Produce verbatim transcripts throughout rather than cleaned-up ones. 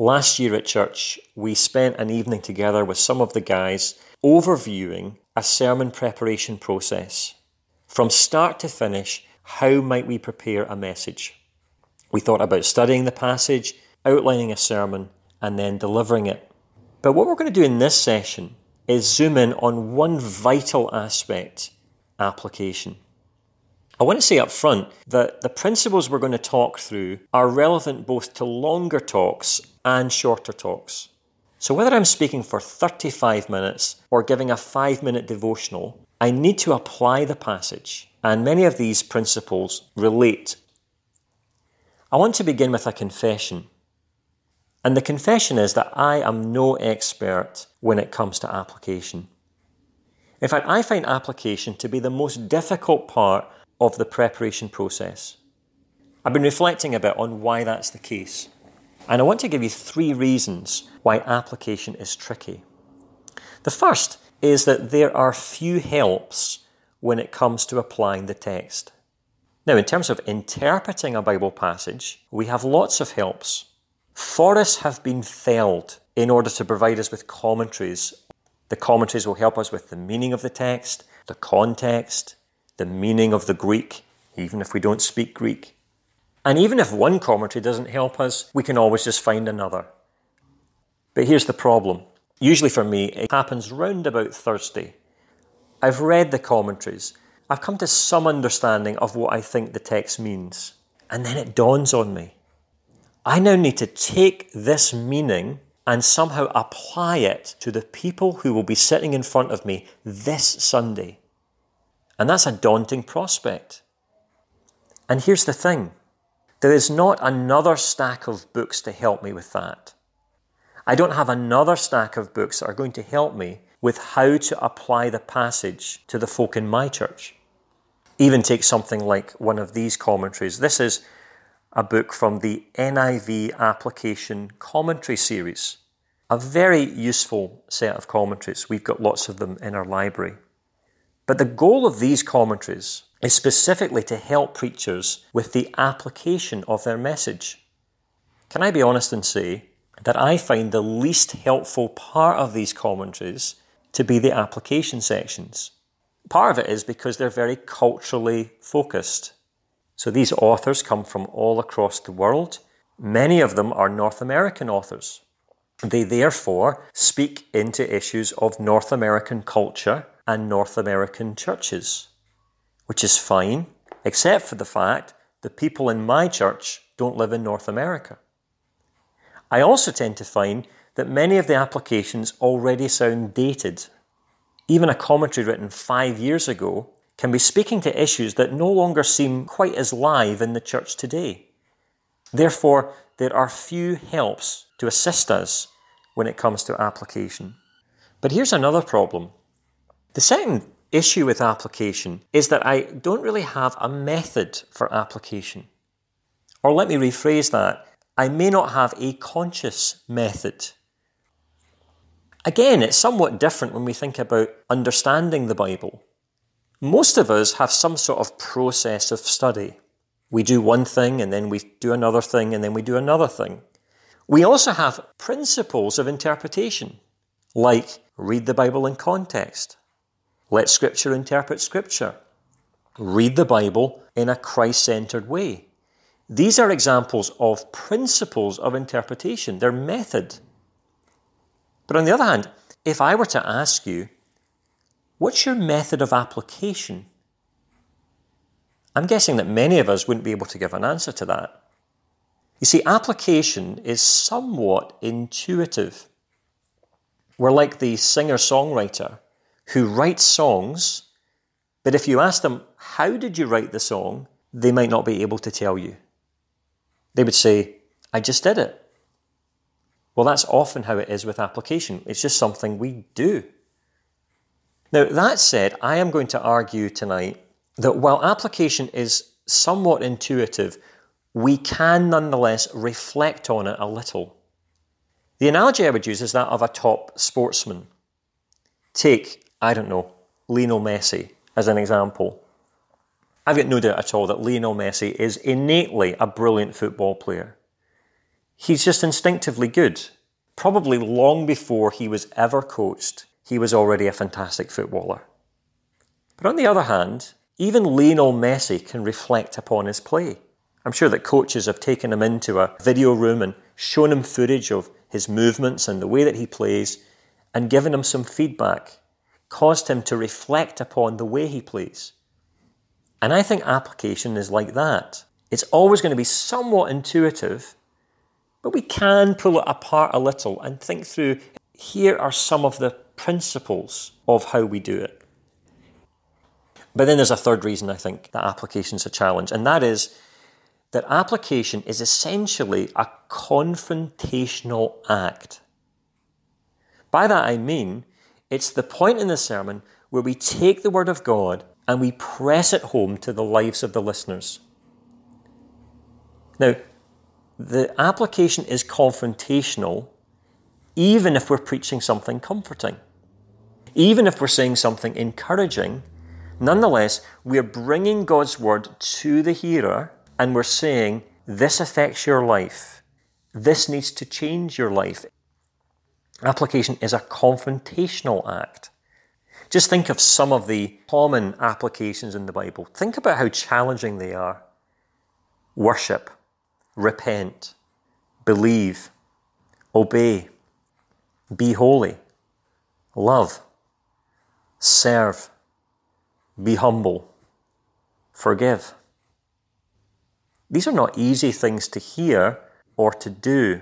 Last year at church, we spent an evening together with some of the guys overviewing a sermon preparation process. From start to finish, how might we prepare a message? We thought about studying the passage, outlining a sermon, and then delivering it. But what we're going to do in this session is zoom in on one vital aspect, application. I want to say up front that the principles we're going to talk through are relevant both to longer talks and shorter talks. So whether I'm speaking for thirty-five minutes or giving a five-minute devotional, I need to apply the passage, and many of these principles relate. I want to begin with a confession. And the confession is that I am no expert when it comes to application. In fact, I find application to be the most difficult part of the preparation process. I've been reflecting a bit on why that's the case. And I want to give you three reasons why application is tricky. The first is that there are few helps when it comes to applying the text. Now, in terms of interpreting a Bible passage, we have lots of helps. Forests have been felled in order to provide us with commentaries. The commentaries will help us with the meaning of the text, the context, the meaning of the Greek, even if we don't speak Greek. And even if one commentary doesn't help us, we can always just find another. But here's the problem. Usually for me, it happens round about Thursday. I've read the commentaries. I've come to some understanding of what I think the text means. And then it dawns on me. I now need to take this meaning and somehow apply it to the people who will be sitting in front of me this Sunday. And that's a daunting prospect. And here's the thing. There is not another stack of books to help me with that. I don't have another stack of books that are going to help me with how to apply the passage to the folk in my church. Even take something like one of these commentaries. This is a book from the N I V Application Commentary Series. A very useful set of commentaries. We've got lots of them in our library. But the goal of these commentaries is specifically to help preachers with the application of their message. Can I be honest and say that I find the least helpful part of these commentaries to be the application sections? Part of it is because they're very culturally focused. So these authors come from all across the world. Many of them are North American authors. They therefore speak into issues of North American culture and North American churches, which is fine, except for the fact the people in my church don't live in North America. I also tend to find that many of the applications already sound dated. Even a commentary written five years ago can be speaking to issues that no longer seem quite as live in the church today. Therefore, there are few helps to assist us when it comes to application. But here's another problem. The second issue with application is that I don't really have a method for application. Or let me rephrase that. I may not have a conscious method. Again, it's somewhat different when we think about understanding the Bible. Most of us have some sort of process of study. We do one thing and then we do another thing and then we do another thing. We also have principles of interpretation, like read the Bible in context, let Scripture interpret Scripture, read the Bible in a Christ-centered way. These are examples of principles of interpretation, their method. But on the other hand, if I were to ask you, what's your method of application? I'm guessing that many of us wouldn't be able to give an answer to that. You see, application is somewhat intuitive. We're like the singer-songwriter who writes songs, but if you ask them, how did you write the song? They might not be able to tell you. They would say, I just did it. Well, that's often how it is with application. It's just something we do. Now, that said, I am going to argue tonight that while application is somewhat intuitive, we can nonetheless reflect on it a little. The analogy I would use is that of a top sportsman. Take, I don't know, Lionel Messi as an example. I've got no doubt at all that Lionel Messi is innately a brilliant football player. He's just instinctively good. Probably long before he was ever coached, he was already a fantastic footballer. But on the other hand, even Lionel Messi can reflect upon his play. I'm sure that coaches have taken him into a video room and shown him footage of his movements and the way that he plays and given him some feedback, caused him to reflect upon the way he plays. And I think application is like that. It's always going to be somewhat intuitive, but we can pull it apart a little and think through, here are some of the principles of how we do it. But then there's a third reason I think that application is a challenge, and that is that application is essentially a confrontational act. By that I mean, it's the point in the sermon where we take the Word of God and we press it home to the lives of the listeners. Now, the application is confrontational even if we're preaching something comforting. Even if we're saying something encouraging, nonetheless, we're bringing God's Word to the hearer and we're saying, this affects your life. This needs to change your life. Application is a confrontational act. Just think of some of the common applications in the Bible. Think about how challenging they are. Worship, repent, believe, obey, be holy, love, serve, be humble, forgive. These are not easy things to hear or to do.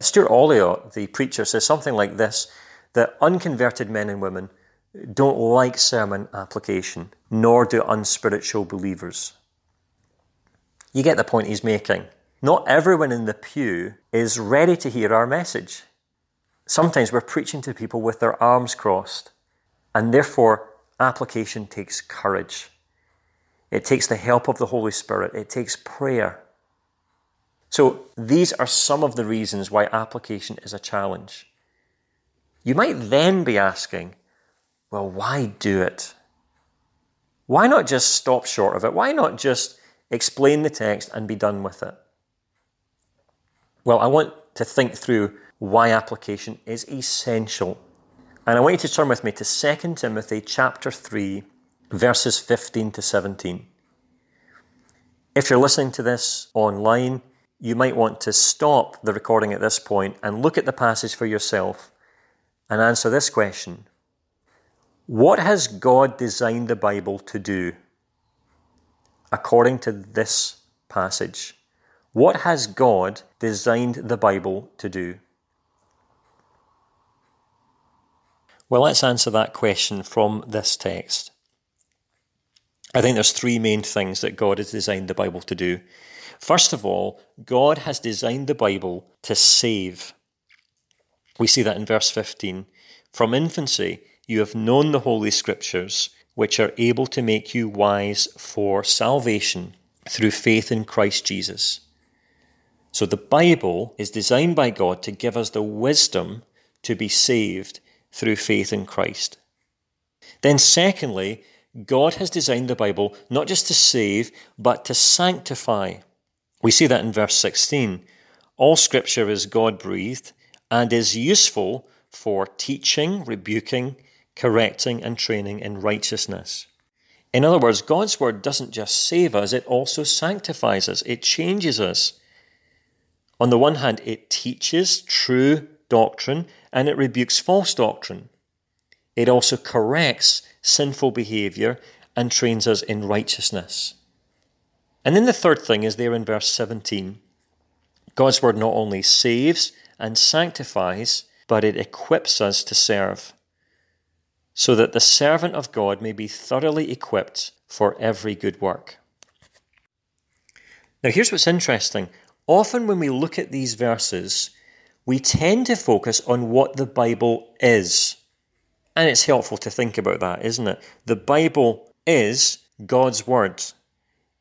Stuart Olliot, the preacher, says something like this, that unconverted men and women don't like sermon application, nor do unspiritual believers. You get the point he's making. Not everyone in the pew is ready to hear our message. Sometimes we're preaching to people with their arms crossed, and therefore application takes courage. It takes the help of the Holy Spirit. It takes prayer. So these are some of the reasons why application is a challenge. You might then be asking, well, why do it? Why not just stop short of it? Why not just explain the text and be done with it? Well, I want to think through why application is essential. And I want you to turn with me to Second Timothy chapter three, verses fifteen to seventeen. If you're listening to this online, you might want to stop the recording at this point and look at the passage for yourself and answer this question. What has God designed the Bible to do? According to this passage, what has God designed the Bible to do? Well, let's answer that question from this text. I think there's three main things that God has designed the Bible to do. First of all, God has designed the Bible to save. We see that in verse fifteen. From infancy, you have known the Holy Scriptures, which are able to make you wise for salvation through faith in Christ Jesus. So the Bible is designed by God to give us the wisdom to be saved through faith in Christ. Then secondly, God has designed the Bible not just to save, but to sanctify. We see that in verse sixteen. All Scripture is God-breathed and is useful for teaching, rebuking, correcting, and training in righteousness. In other words, God's Word doesn't just save us, it also sanctifies us. It changes us. On the one hand, it teaches true doctrine and it rebukes false doctrine. It also corrects sinful behaviour and trains us in righteousness. And then the third thing is there in verse seventeen. God's Word not only saves and sanctifies, but it equips us to serve, so that the servant of God may be thoroughly equipped for every good work. Now here's what's interesting. Often when we look at these verses, we tend to focus on what the Bible is. And it's helpful to think about that, isn't it? The Bible is God's Word.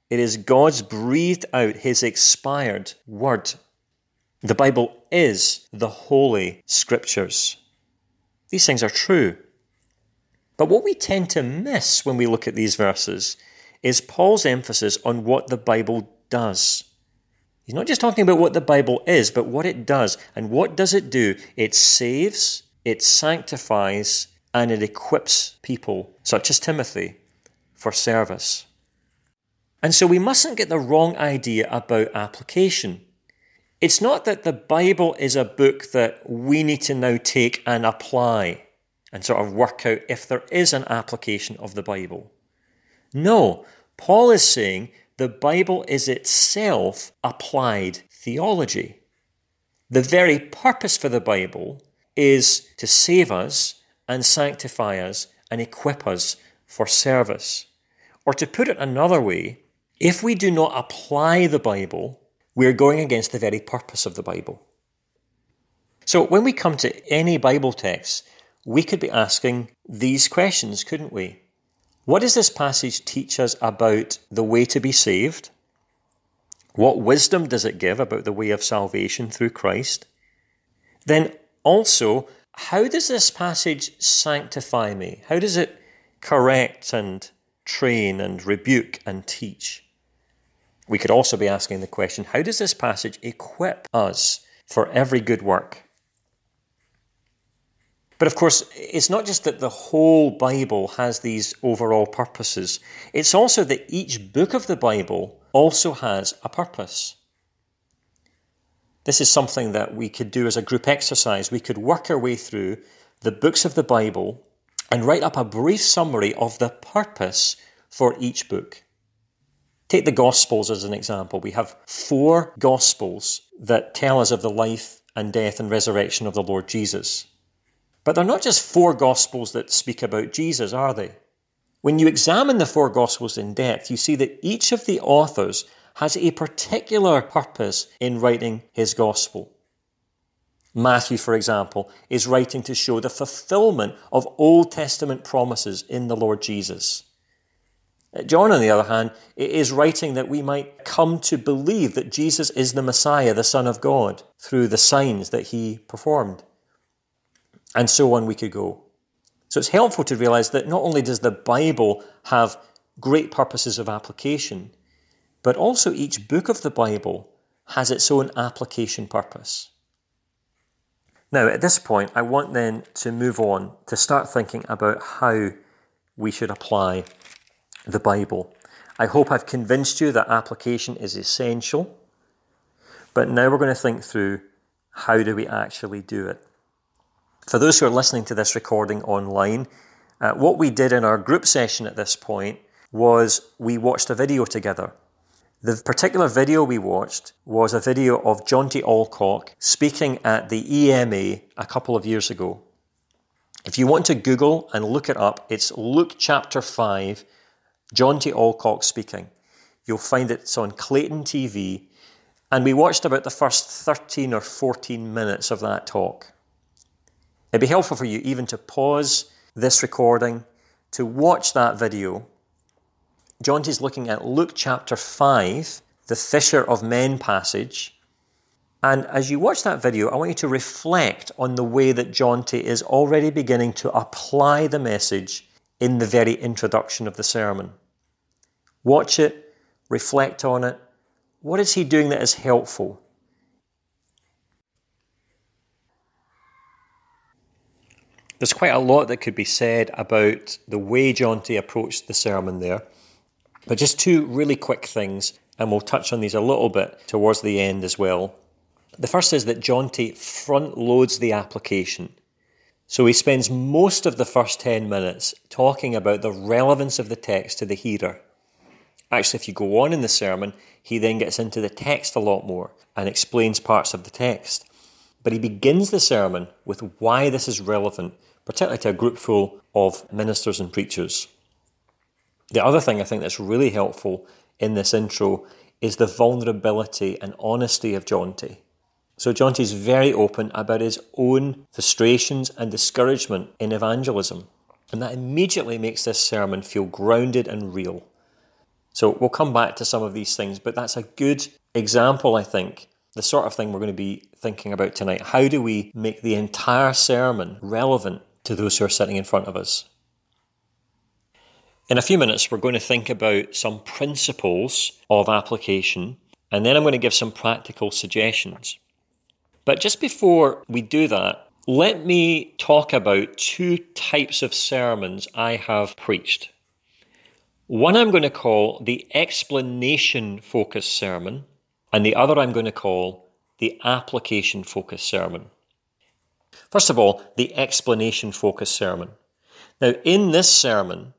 It is God's breathed out, His expired Word. The Bible is the Holy Scriptures. These things are true. But what we tend to miss when we look at these verses is Paul's emphasis on what the Bible does. He's not just talking about what the Bible is, but what it does. And what does it do? It saves, it sanctifies, and it equips people, such as Timothy, for service. And so we mustn't get the wrong idea about application. It's not that the Bible is a book that we need to now take and apply and sort of work out if there is an application of the Bible. No, Paul is saying the Bible is itself applied theology. The very purpose for the Bible is to save us and sanctify us and equip us for service. Or to put it another way, if we do not apply the Bible, we're going against the very purpose of the Bible. So when we come to any Bible text, we could be asking these questions, couldn't we? What does this passage teach us about the way to be saved? What wisdom does it give about the way of salvation through Christ? Then also, how does this passage sanctify me? How does it correct and train and rebuke and teach? We could also be asking the question, how does this passage equip us for every good work? But of course, it's not just that the whole Bible has these overall purposes. It's also that each book of the Bible also has a purpose. This is something that we could do as a group exercise. We could work our way through the books of the Bible and write up a brief summary of the purpose for each book. Take the Gospels as an example. We have four Gospels that tell us of the life and death and resurrection of the Lord Jesus. But they're not just four Gospels that speak about Jesus, are they? When you examine the four Gospels in depth, you see that each of the authors has a particular purpose in writing his Gospel. Matthew, for example, is writing to show the fulfillment of Old Testament promises in the Lord Jesus. John, on the other hand, is writing that we might come to believe that Jesus is the Messiah, the Son of God, through the signs that he performed. And so on we could go. So it's helpful to realize that not only does the Bible have great purposes of application, but also each book of the Bible has its own application purpose. Now, at this point, I want then to move on to start thinking about how we should apply the Bible. I hope I've convinced you that application is essential, but now we're going to think through how do we actually do it. For those who are listening to this recording online, uh, what we did in our group session at this point was we watched a video together. The particular video we watched was a video of Jonty Allcock speaking at the E M A a couple of years ago. If you want to Google and look it up, it's Luke chapter five, Jonty Allcock speaking. You'll find it's on Clayton T V, and we watched about the first thirteen or fourteen minutes of that talk. It'd be helpful for you even to pause this recording, to watch that video. Jonty's looking at Luke chapter five, the Fisher of Men passage. And as you watch that video, I want you to reflect on the way that Jonty is already beginning to apply the message in the very introduction of the sermon. Watch it, reflect on it. What is he doing that is helpful? There's quite a lot that could be said about the way Jonty approached the sermon there, but just two really quick things, and we'll touch on these a little bit towards the end as well. The first is that Jonty front loads the application. So he spends most of the first ten minutes talking about the relevance of the text to the hearer. Actually, if you go on in the sermon, he then gets into the text a lot more and explains parts of the text. But he begins the sermon with why this is relevant, particularly to a group full of ministers and preachers. The other thing I think that's really helpful in this intro is the vulnerability and honesty of Jonty. So Jonty is very open about his own frustrations and discouragement in evangelism, and that immediately makes this sermon feel grounded and real. So we'll come back to some of these things, but that's a good example, I think, the sort of thing we're going to be thinking about tonight. How do we make the entire sermon relevant to those who are sitting in front of us? In a few minutes, we're going to think about some principles of application, and then I'm going to give some practical suggestions. But just before we do that, let me talk about two types of sermons I have preached. One I'm going to call the explanation-focused sermon, and the other I'm going to call the application-focused sermon. First of all, the explanation-focused sermon. Now, in this sermon,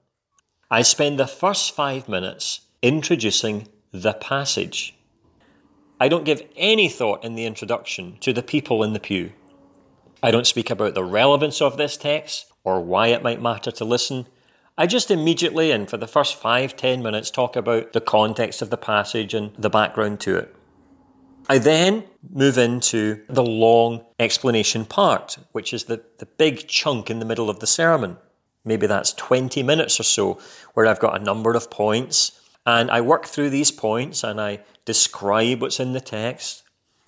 I spend the first five minutes introducing the passage. I don't give any thought in the introduction to the people in the pew. I don't speak about the relevance of this text or why it might matter to listen. I just immediately, and for the first five, ten minutes, talk about the context of the passage and the background to it. I then move into the long explanation part, which is the, the big chunk in the middle of the sermon. Maybe that's twenty minutes or so, where I've got a number of points, and I work through these points and I describe what's in the text.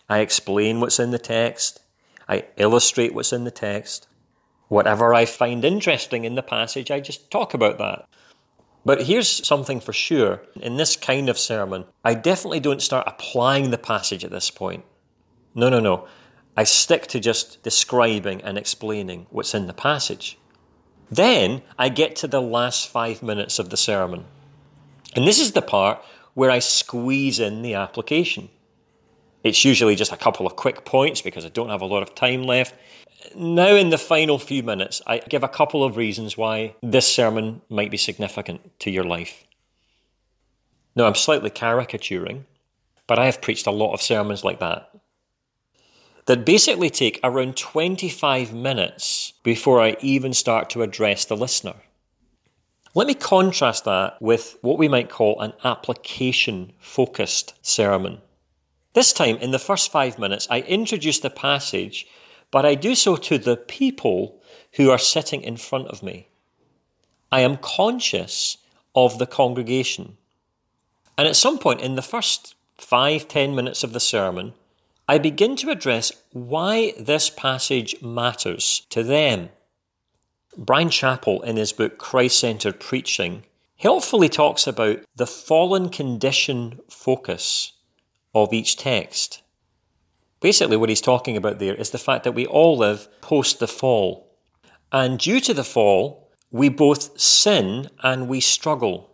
I explain what's in the text. I illustrate what's in the text. Whatever I find interesting in the passage, I just talk about that. But here's something for sure. In this kind of sermon, I definitely don't start applying the passage at this point. No, no, no. I stick to just describing and explaining what's in the passage. Then I get to the last five minutes of the sermon. And this is the part where I squeeze in the application. It's usually just a couple of quick points because I don't have a lot of time left. Now, in the final few minutes, I give a couple of reasons why this sermon might be significant to your life. Now, I'm slightly caricaturing, but I have preached a lot of sermons like that that basically take around twenty-five minutes before I even start to address the listener. Let me contrast that with what we might call an application-focused sermon. This time, in the first five minutes, I introduce the passage, but I do so to the people who are sitting in front of me. I am conscious of the congregation. And at some point in the first five, ten minutes of the sermon, I begin to address why this passage matters to them. Brian Chappell, in his book Christ-Centered Preaching, helpfully talks about the fallen condition focus of each text. Basically, what he's talking about there is the fact that we all live post the fall. And due to the fall, we both sin and we struggle.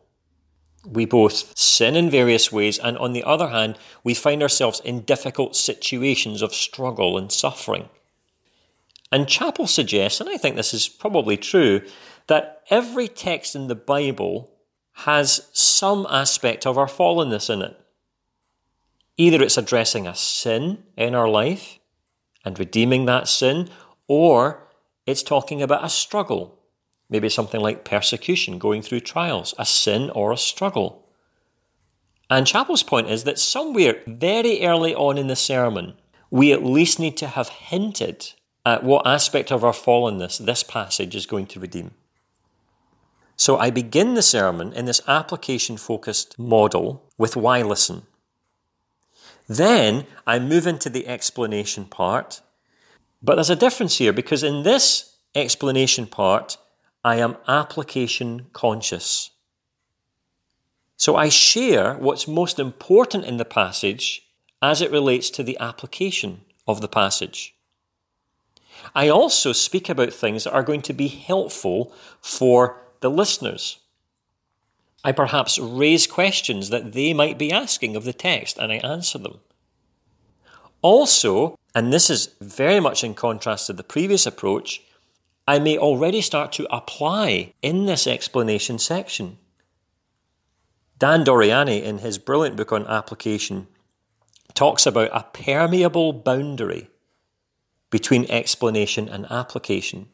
We both sin in various ways, and on the other hand, we find ourselves in difficult situations of struggle and suffering. And Chappell suggests, and I think this is probably true, that every text in the Bible has some aspect of our fallenness in it. Either it's addressing a sin in our life and redeeming that sin, or it's talking about a struggle. Maybe something like persecution, going through trials, a sin or a struggle. And Chappell's point is that somewhere very early on in the sermon, we at least need to have hinted at what aspect of our fallenness this passage is going to redeem. So I begin the sermon in this application-focused model with why listen. Then I move into the explanation part, but there's a difference here because in this explanation part, I am application conscious. So I share what's most important in the passage as it relates to the application of the passage. I also speak about things that are going to be helpful for the listeners. I perhaps raise questions that they might be asking of the text, and I answer them. Also, and this is very much in contrast to the previous approach, I may already start to apply in this explanation section. Dan Doriani, in his brilliant book on application, talks about a permeable boundary between explanation and application.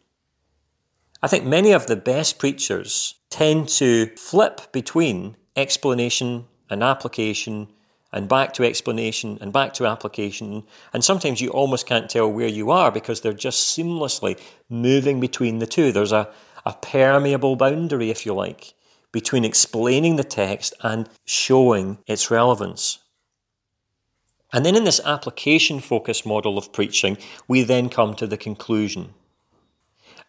I think many of the best preachers tend to flip between explanation and application and back to explanation and back to application, and sometimes you almost can't tell where you are because they're just seamlessly moving between the two. There's a, a permeable boundary, if you like, between explaining the text and showing its relevance. And then in this application-focused model of preaching, we then come to the conclusion.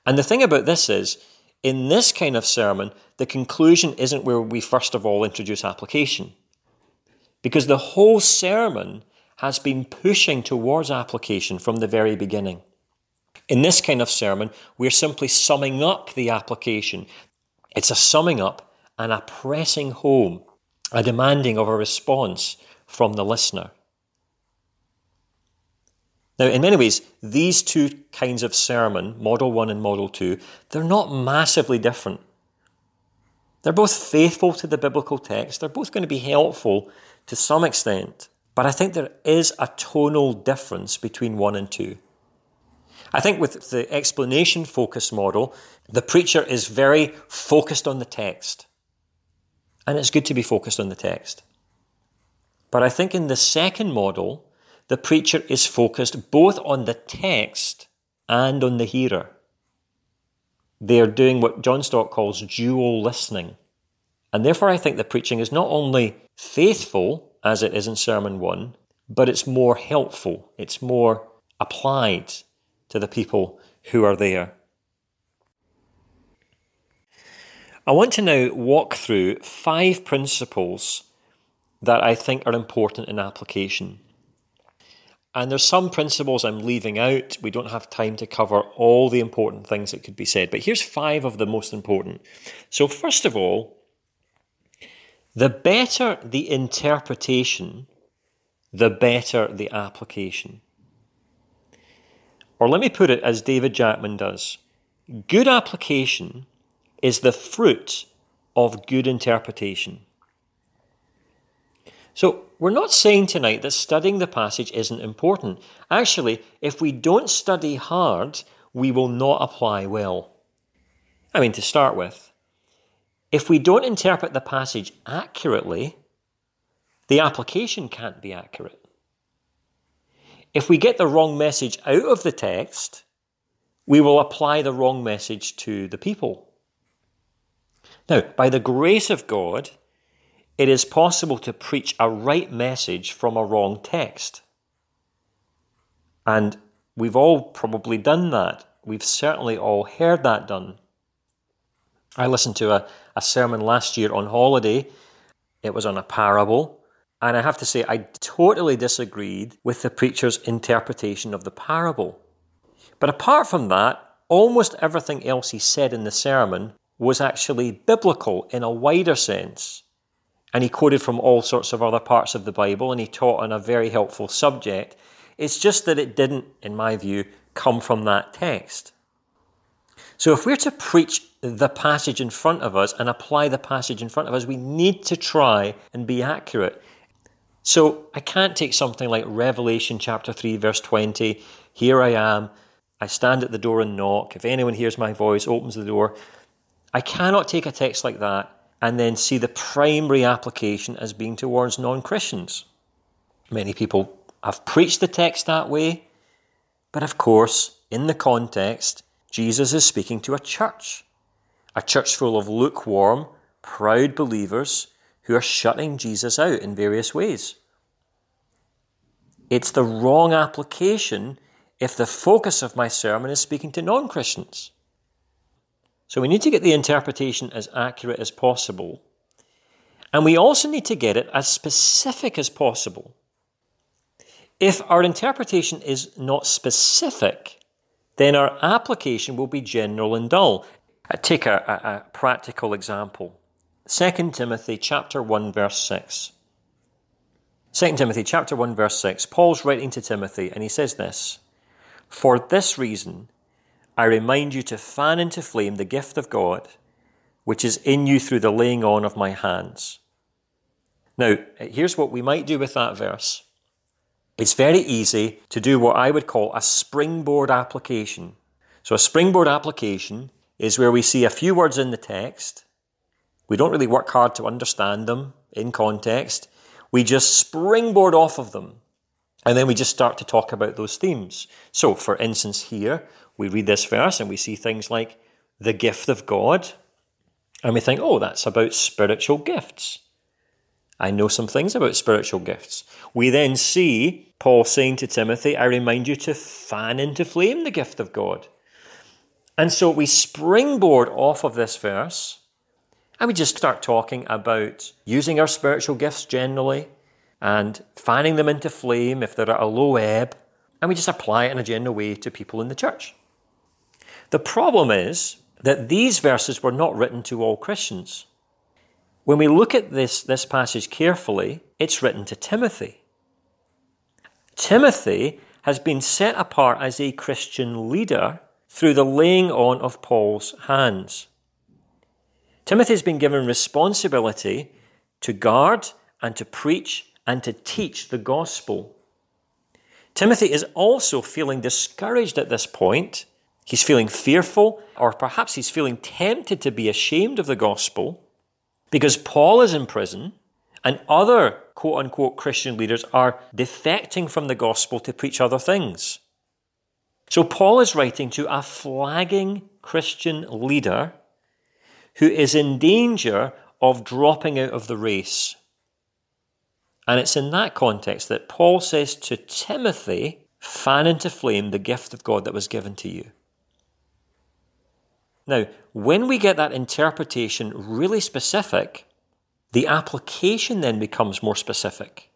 And the thing about this is, in this kind of sermon, the conclusion isn't where we first of all introduce application. because the whole sermon has been pushing towards application from the very beginning. In this kind of sermon, we're simply summing up the application. It's a summing up and a pressing home, a demanding of a response from the listener. Now, in many ways, these two kinds of sermon, Model one and Model two, they're not massively different. They're both faithful to the biblical text. They're both going to be helpful to some extent. But I think there is a tonal difference between one and two. I think with the explanation-focused model, the preacher is very focused on the text. And it's good to be focused on the text. But I think in the second model, the preacher is focused both on the text and on the hearer. They are doing what John Stott calls dual listening. And therefore I think the preaching is not only faithful, as it is in Sermon one, but it's more helpful, it's more applied to the people who are there. I want to now walk through five principles that I think are important in application. And there's some principles I'm leaving out. We don't have time to cover all the important things that could be said, but here's five of the most important. So first of all, the better the interpretation, the better the application. Or let me put it as David Jackman does. Good application is the fruit of good interpretation. So we're not saying tonight that studying the passage isn't important. Actually, if we don't study hard, we will not apply well. I mean, to start with, if we don't interpret the passage accurately, the application can't be accurate. If we get the wrong message out of the text, we will apply the wrong message to the people. Now, by the grace of God, it is possible to preach a right message from a wrong text. And we've all probably done that. We've certainly all heard that done. I listened to a, a sermon last year on holiday. It was on a parable. And I have to say, I totally disagreed with the preacher's interpretation of the parable. But apart from that, almost everything else he said in the sermon was actually biblical in a wider sense. And he quoted from all sorts of other parts of the Bible, and he taught on a very helpful subject. It's just that it didn't, in my view, come from that text. So if we're to preach the passage in front of us and apply the passage in front of us, we need to try and be accurate. So I can't take something like Revelation chapter three, verse twenty, "Here I am, I stand at the door and knock. If anyone hears my voice, opens the door." I cannot take a text like that and then see the primary application as being towards non-Christians. Many people have preached the text that way, but of course, in the context, Jesus is speaking to a church, a church full of lukewarm, proud believers who are shutting Jesus out in various ways. It's the wrong application if the focus of my sermon is speaking to non-Christians. So we need to get the interpretation as accurate as possible. And we also need to get it as specific as possible. If our interpretation is not specific, then our application will be general and dull. I take a, a, a practical example. Second Timothy chapter one, verse six. Second Timothy chapter one, verse six. Paul's writing to Timothy, and he says this, "For this reason, I remind you to fan into flame the gift of God, which is in you through the laying on of my hands." Now, here's what we might do with that verse. It's very easy to do what I would call a springboard application. So a springboard application is where we see a few words in the text. We don't really work hard to understand them in context. We just springboard off of them. And then we just start to talk about those themes. So, for instance, here, we read this verse and we see things like the gift of God. And we think, oh, that's about spiritual gifts. I know some things about spiritual gifts. We then see Paul saying to Timothy, I remind you to fan into flame the gift of God. And so we springboard off of this verse and we just start talking about using our spiritual gifts generally, and fanning them into flame if they're at a low ebb, and we just apply it in a general way to people in the church. The problem is that these verses were not written to all Christians. When we look at this, this passage carefully, it's written to Timothy. Timothy has been set apart as a Christian leader through the laying on of Paul's hands. Timothy has been given responsibility to guard and to preach and to teach the gospel. Timothy is also feeling discouraged at this point. He's feeling fearful, or perhaps he's feeling tempted to be ashamed of the gospel because Paul is in prison and other quote-unquote Christian leaders are defecting from the gospel to preach other things. So Paul is writing to a flagging Christian leader who is in danger of dropping out of the race. And it's in that context that Paul says to Timothy, fan into flame the gift of God that was given to you. Now, when we get that interpretation really specific, the application then becomes more specific.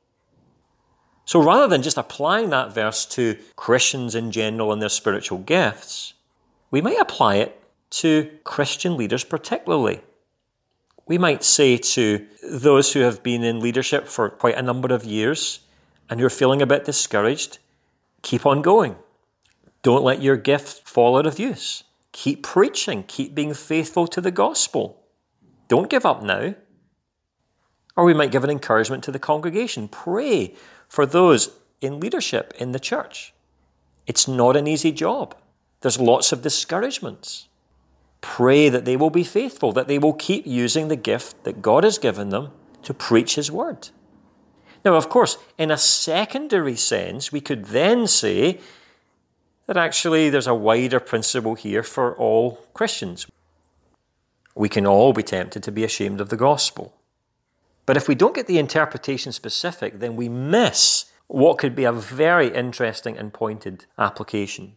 So rather than just applying that verse to Christians in general and their spiritual gifts, we might apply it to Christian leaders particularly. We might say to those who have been in leadership for quite a number of years and who are feeling a bit discouraged, keep on going. Don't let your gift fall out of use. Keep preaching. Keep being faithful to the gospel. Don't give up now. Or we might give an encouragement to the congregation. Pray for those in leadership in the church. It's not an easy job. There's lots of discouragements. Pray that they will be faithful, that they will keep using the gift that God has given them to preach his word. Now, of course, in a secondary sense, we could then say that actually there's a wider principle here for all Christians. We can all be tempted to be ashamed of the gospel. But if we don't get the interpretation specific, then we miss what could be a very interesting and pointed application.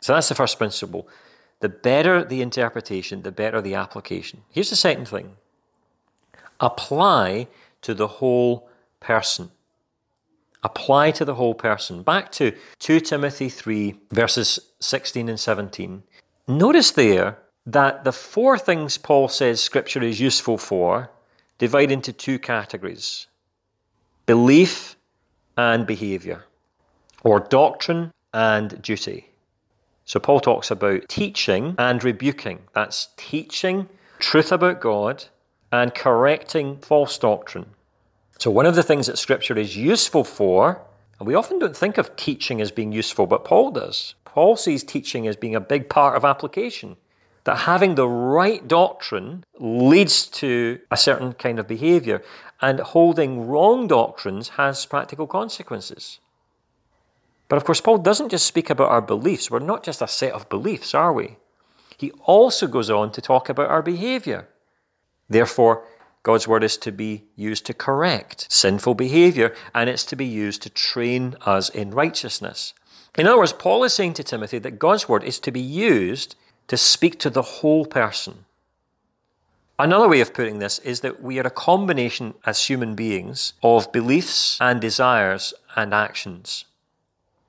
So that's the first principle. The better the interpretation, the better the application. Here's the second thing. Apply to the whole person. Apply to the whole person. Back to two Timothy three, verses sixteen and seventeen. Notice there that the four things Paul says Scripture is useful for divide into two categories: belief and behaviour, or doctrine and duty. So Paul talks about teaching and rebuking. That's teaching truth about God and correcting false doctrine. So one of the things that Scripture is useful for, and we often don't think of teaching as being useful, but Paul does. Paul sees teaching as being a big part of application, that having the right doctrine leads to a certain kind of behaviour, and holding wrong doctrines has practical consequences. But of course, Paul doesn't just speak about our beliefs. We're not just a set of beliefs, are we? He also goes on to talk about our behaviour. Therefore, God's word is to be used to correct sinful behaviour, and it's to be used to train us in righteousness. In other words, Paul is saying to Timothy that God's word is to be used to speak to the whole person. Another way of putting this is that we are a combination as human beings of beliefs and desires and actions.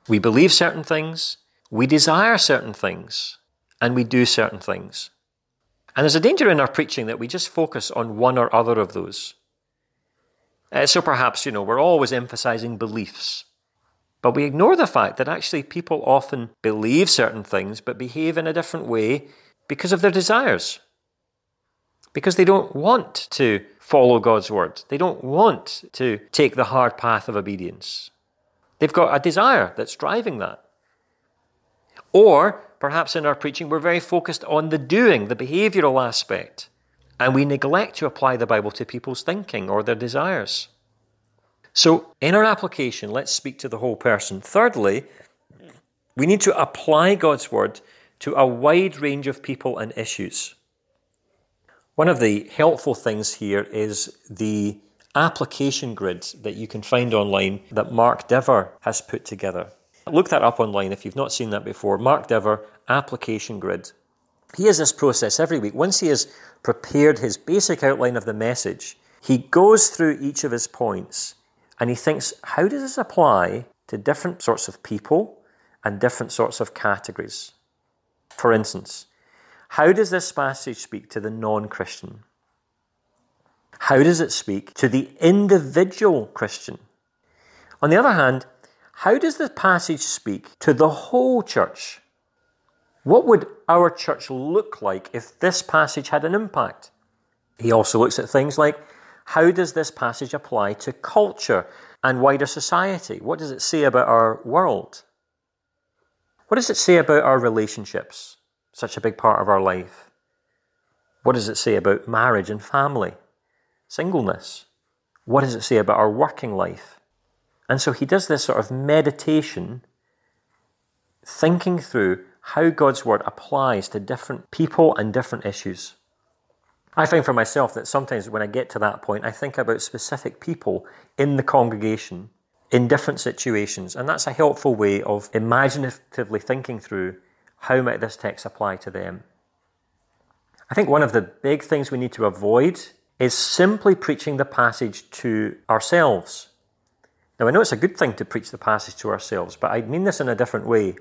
We believe certain things, we desire certain things, and we do certain things. And there's a danger in our preaching that we just focus on one or other of those. Uh, so perhaps, you know, we're always emphasizing beliefs, but we ignore the fact that actually people often believe certain things but behave in a different way because of their desires, because they don't want to follow God's word. They don't want to take the hard path of obedience. They've got a desire that's driving that. Or perhaps in our preaching, we're very focused on the doing, the behavioural aspect, and we neglect to apply the Bible to people's thinking or their desires. So in our application, let's speak to the whole person. Thirdly, we need to apply God's word to a wide range of people and issues. One of the helpful things here is the application grid that you can find online that Mark Dever has put together. Look that up online if you've not seen that before. Mark Dever, Application Grid. He has this process every week. Once he has prepared his basic outline of the message, he goes through each of his points And he thinks, how does this apply to different sorts of people and different sorts of categories? For instance, how does this passage speak to the non-Christian? How does it speak to the individual Christian? On the other hand, how does the passage speak to the whole church? What would our church look like if this passage had an impact? He also looks at things like, how does this passage apply to culture and wider society? What does it say about our world? What does it say about our relationships, such a big part of our life? What does it say about marriage and family, singleness? What does it say about our working life? And so he does this sort of meditation, thinking through how God's word applies to different people and different issues. I find for myself that sometimes when I get to that point, I think about specific people in the congregation in different situations, and that's a helpful way of imaginatively thinking through how might this text apply to them. I think one of the big things we need to avoid is simply preaching the passage to ourselves. Now, I know it's a good thing to preach the passage to ourselves, but I mean this in a different way.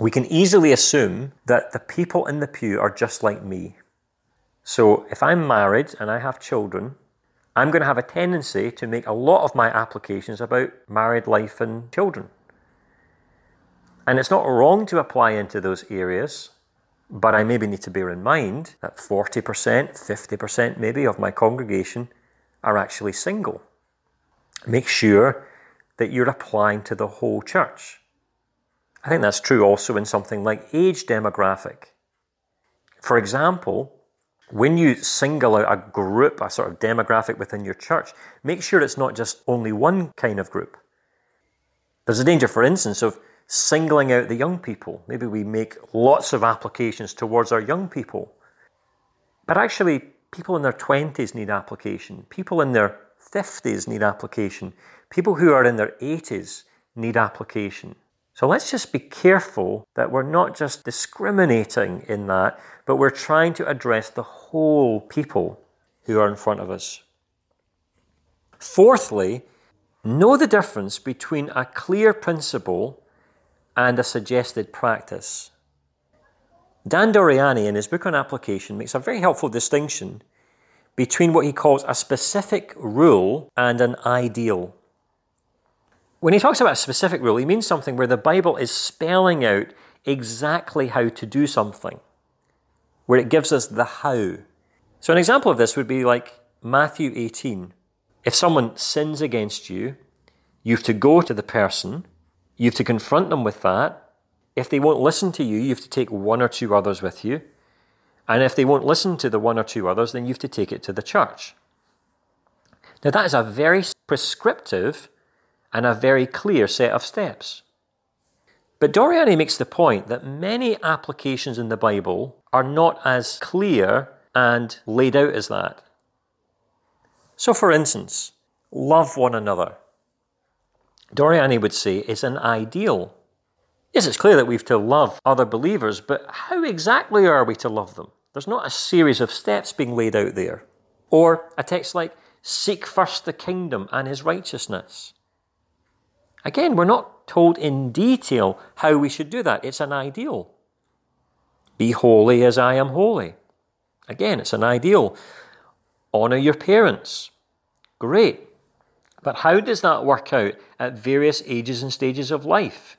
We can easily assume that the people in the pew are just like me. So if I'm married and I have children, I'm going to have a tendency to make a lot of my applications about married life and children. And it's not wrong to apply into those areas, but I maybe need to bear in mind that forty percent, fifty percent maybe of my congregation are actually single. Make sure that you're applying to the whole church. I think that's true also in something like age demographic. For example, when you single out a group, a sort of demographic within your church, make sure it's not just only one kind of group. There's a danger, for instance, of singling out the young people. Maybe we make lots of applications towards our young people. But actually, people in their twenties need application. People in their fifties need application. People who are in their eighties need application. So let's just be careful that we're not just discriminating in that, but we're trying to address the whole people who are in front of us. Fourthly, know the difference between a clear principle and a suggested practice. Dan Doriani, in his book on application, makes a very helpful distinction between what he calls a specific rule and an ideal. When he talks about a specific rule, he means something where the Bible is spelling out exactly how to do something, where it gives us the how. So an example of this would be like Matthew eighteen. If someone sins against you, you have to go to the person, you have to confront them with that. If they won't listen to you, you have to take one or two others with you. And if they won't listen to the one or two others, then you have to take it to the church. Now that is a very prescriptive and a very clear set of steps. But Doriani makes the point that many applications in the Bible are not as clear and laid out as that. So for instance, love one another, Doriani would say, is an ideal. Yes, it's clear that we've to love other believers, but how exactly are we to love them? There's not a series of steps being laid out there. Or a text like, seek first the kingdom and his righteousness. Again, we're not told in detail how we should do that. It's an ideal. Be holy as I am holy. Again, it's an ideal. Honour your parents. Great. But how does that work out at various ages and stages of life?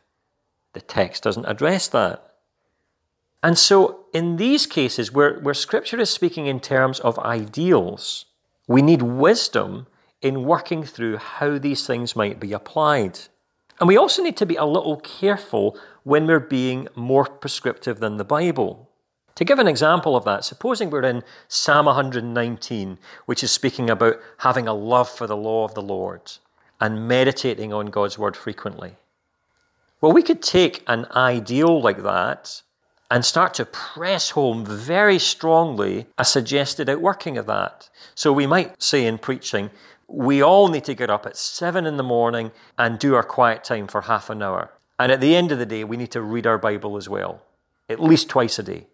The text doesn't address that. And so in these cases where, where Scripture is speaking in terms of ideals, we need wisdom in working through how these things might be applied. And we also need to be a little careful when we're being more prescriptive than the Bible. To give an example of that, supposing we're in Psalm one nineteen, which is speaking about having a love for the law of the Lord and meditating on God's word frequently. Well, we could take an ideal like that and start to press home very strongly a suggested outworking of that. So we might say in preaching, we all need to get up at seven in the morning and do our quiet time for half an hour. And at the end of the day, we need to read our Bible as well, at least twice a day.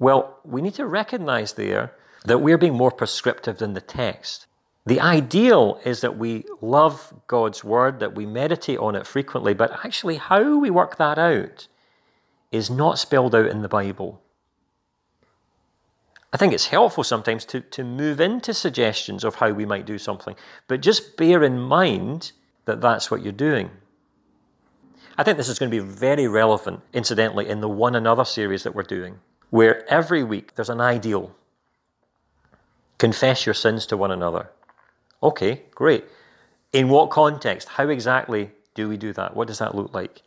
Well, we need to recognize there that we're being more prescriptive than the text. The ideal is that we love God's word, that we meditate on it frequently, but actually how we work that out is not spelled out in the Bible. I think it's helpful sometimes to, to move into suggestions of how we might do something, but just bear in mind that that's what you're doing. I think this is going to be very relevant, incidentally, in the One Another series that we're doing, where every week there's an ideal. Confess your sins to one another. Okay, great. In what context? How exactly do we do that? What does that look like?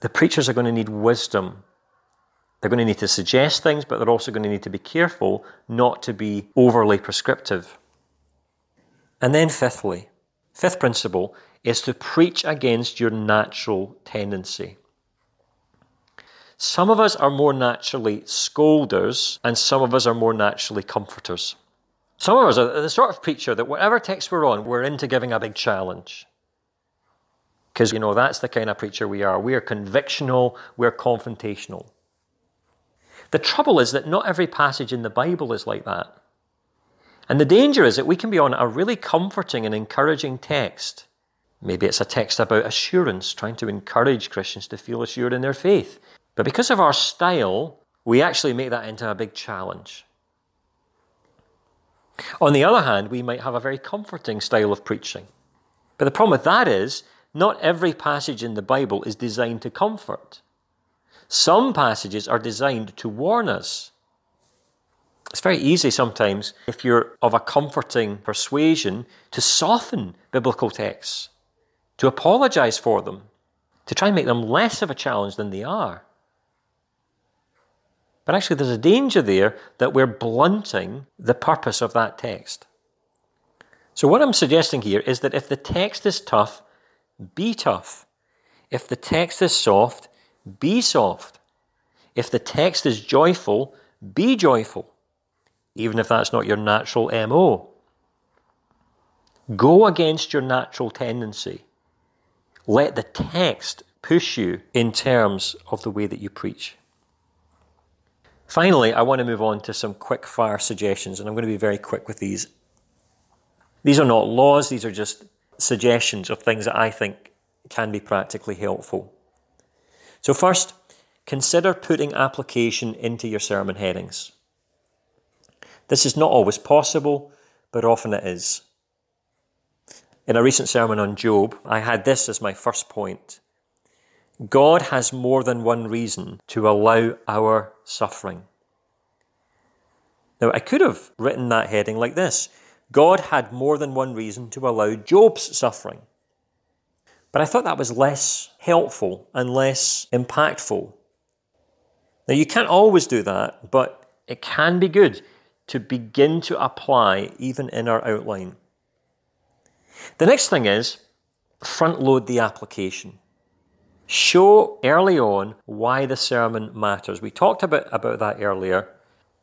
The preachers are going to need wisdom. They're going to need to suggest things, but they're also going to need to be careful not to be overly prescriptive. And then fifthly, fifth principle is to preach against your natural tendency. Some of us are more naturally scolders, and some of us are more naturally comforters. Some of us are the sort of preacher that whatever text we're on, we're into giving a big challenge. Because, you know, that's the kind of preacher we are. We are convictional, we're confrontational. The trouble is that not every passage in the Bible is like that. And the danger is that we can be on a really comforting and encouraging text. Maybe it's a text about assurance, trying to encourage Christians to feel assured in their faith. But because of our style, we actually make that into a big challenge. On the other hand, we might have a very comforting style of preaching. But the problem with that is, not every passage in the Bible is designed to comfort. Some passages are designed to warn us. It's very easy sometimes, if you're of a comforting persuasion, to soften biblical texts, to apologize for them, to try and make them less of a challenge than they are. But actually there's a danger there that we're blunting the purpose of that text. So what I'm suggesting here is that if the text is tough, be tough. If the text is soft, be soft. If the text is joyful, be joyful, even if that's not your natural M O. Go against your natural tendency. Let the text push you in terms of the way that you preach. Finally, I want to move on to some quick fire suggestions, and I'm going to be very quick with these. These are not laws, these are just suggestions of things that I think can be practically helpful. So first, consider putting application into your sermon headings. This is not always possible, but often it is. In a recent sermon on Job, I had this as my first point. God has more than one reason to allow our suffering. Now, I could have written that heading like this. God had more than one reason to allow Job's suffering. But I thought that was less helpful and less impactful. Now, you can't always do that, but it can be good to begin to apply even in our outline. The next thing is front-load the application. Show early on why the sermon matters. We talked about, about that earlier.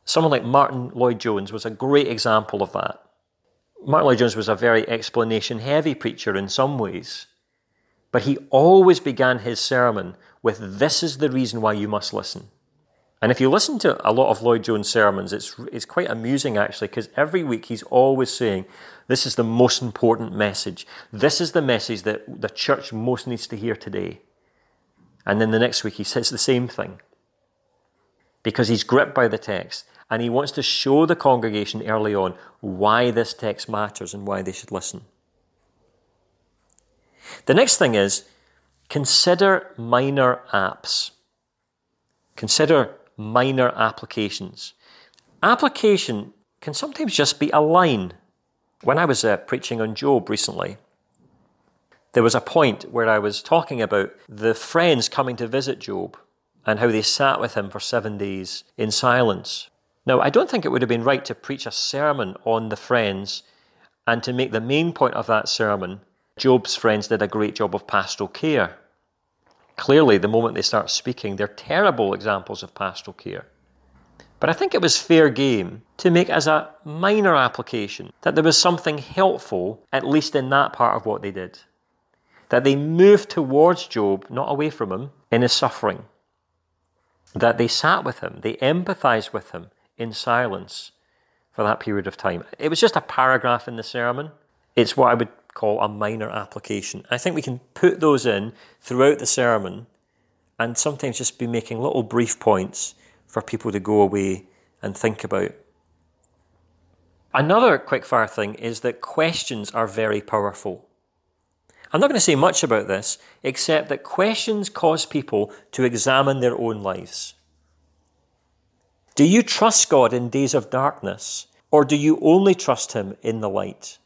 Someone like Martin Lloyd-Jones was a great example of that. Martin Lloyd-Jones was a very explanation-heavy preacher in some ways. But he always began his sermon with, this is the reason why you must listen. And if you listen to a lot of Lloyd-Jones sermons, it's it's quite amusing actually, because every week he's always saying, this is the most important message. This is the message that the church most needs to hear today. And then the next week he says the same thing. Because he's gripped by the text, and he wants to show the congregation early on why this text matters and why they should listen. The next thing is, consider minor apps. Consider minor applications. Application can sometimes just be a line. When I was uh, preaching on Job recently, there was a point where I was talking about the friends coming to visit Job and how they sat with him for seven days in silence. Now, I don't think it would have been right to preach a sermon on the friends and to make the main point of that sermon, Job's friends did a great job of pastoral care. Clearly, the moment they start speaking, they're terrible examples of pastoral care. But I think it was fair game to make as a minor application that there was something helpful, at least in that part of what they did. That they moved towards Job, not away from him, in his suffering. That they sat with him, they empathized with him in silence. for that period of time. It was just a paragraph in the sermon. It's what I would call a minor application. I think we can put those in throughout the sermon and sometimes just be making little brief points for people to go away and think about. Another quickfire thing is that questions are very powerful. I'm not going to say much about this, except that questions cause people to examine their own lives. Do you trust God in days of darkness, or do you only trust him in the light?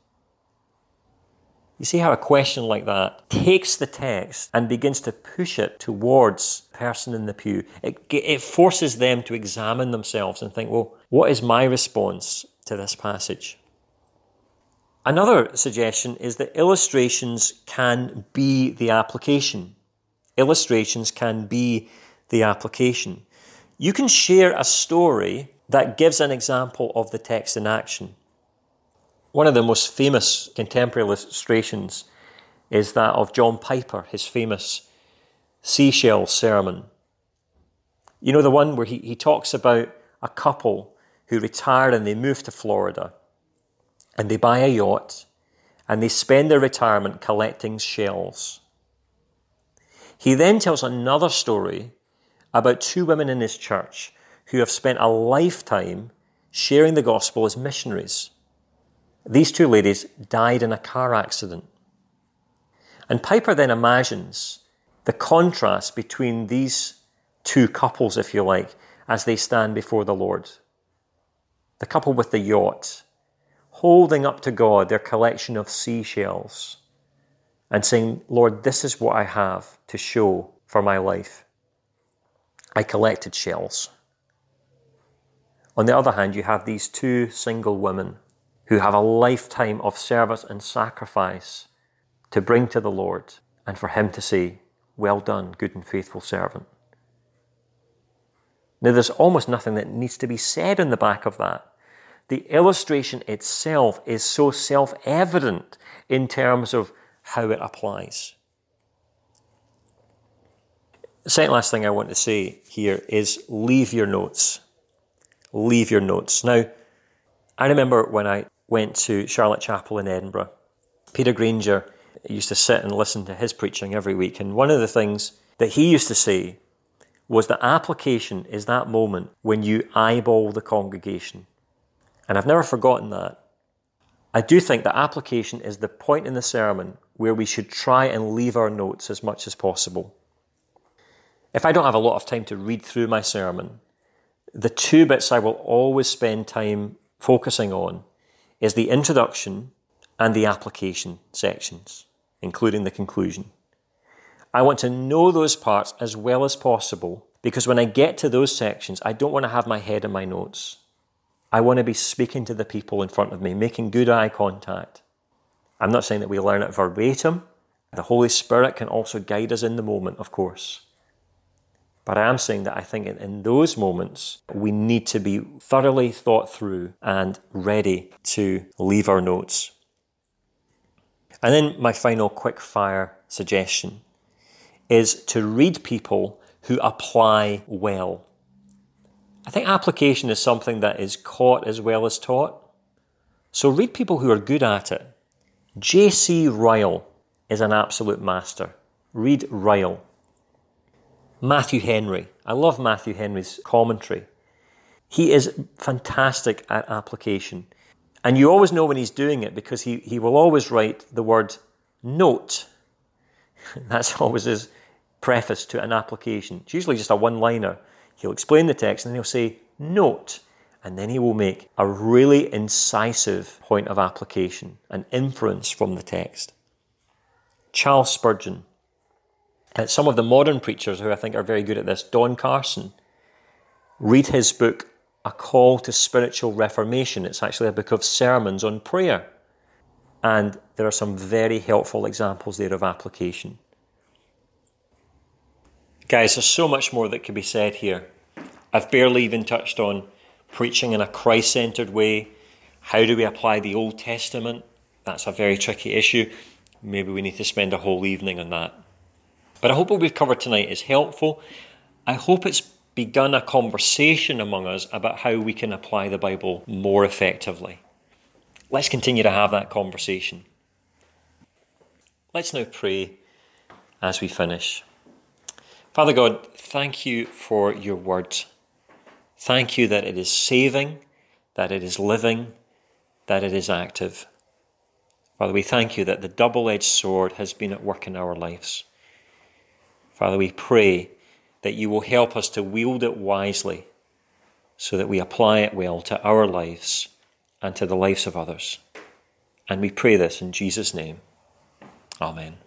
You see how a question like that takes the text and begins to push it towards the person in the pew. It, it forces them to examine themselves and think, well, what is my response to this passage? Another suggestion is that illustrations can be the application. Illustrations can be the application. You can share a story that gives an example of the text in action. One of the most famous contemporary illustrations is that of John Piper, his famous seashell sermon. You know, the one where he, he talks about a couple who retire and they move to Florida. And they buy a yacht, and they spend their retirement collecting shells. He then tells another story about two women in his church who have spent a lifetime sharing the gospel as missionaries. These two ladies died in a car accident. And Piper then imagines the contrast between these two couples, if you like, as they stand before the Lord. The couple with the yacht, holding up to God their collection of seashells and saying, Lord, this is what I have to show for my life. I collected shells. On the other hand, you have these two single women who have a lifetime of service and sacrifice to bring to the Lord and for him to say, well done, good and faithful servant. Now, there's almost nothing that needs to be said in the back of that. The illustration itself is so self-evident in terms of how it applies. The second last thing I want to say here is leave your notes. Leave your notes. Now, I remember when I went to Charlotte Chapel in Edinburgh, Peter Granger used to sit and listen to his preaching every week. And one of the things that he used to say was that application is that moment when you eyeball the congregation. And I've never forgotten that. I do think that application is the point in the sermon where we should try and leave our notes as much as possible. If I don't have a lot of time to read through my sermon, the two bits I will always spend time focusing on is the introduction and the application sections, including the conclusion. I want to know those parts as well as possible, because when I get to those sections, I don't want to have my head in my notes. I want to be speaking to the people in front of me, making good eye contact. I'm not saying that we learn it verbatim. The Holy Spirit can also guide us in the moment, of course. But I am saying that I think in those moments, we need to be thoroughly thought through and ready to leave our notes. And then my final quick fire suggestion is to read people who apply well. I think application is something that is caught as well as taught. So read people who are good at it. J C Ryle is an absolute master. Read Ryle. Matthew Henry. I love Matthew Henry's commentary. He is fantastic at application. And you always know when he's doing it because he, he will always write the word note. That's always his preface to an application. It's usually just a one-liner. He'll explain the text and then he'll say, note, and then he will make a really incisive point of application, an inference from the text. Charles Spurgeon. And some of the modern preachers who I think are very good at this, Don Carson, read his book, A Call to Spiritual Reformation. It's actually a book of sermons on prayer. And there are some very helpful examples there of application. Guys, there's so much more that could be said here. I've barely even touched on preaching in a Christ-centered way. How do we apply the Old Testament? That's a very tricky issue. Maybe we need to spend a whole evening on that. But I hope what we've covered tonight is helpful. I hope it's begun a conversation among us about how we can apply the Bible more effectively. Let's continue to have that conversation. Let's now pray as we finish. Father God, thank you for your word. Thank you that it is saving, that it is living, that it is active. Father, we thank you that the double-edged sword has been at work in our lives. Father, we pray that you will help us to wield it wisely so that we apply it well to our lives and to the lives of others. And we pray this in Jesus' name. Amen.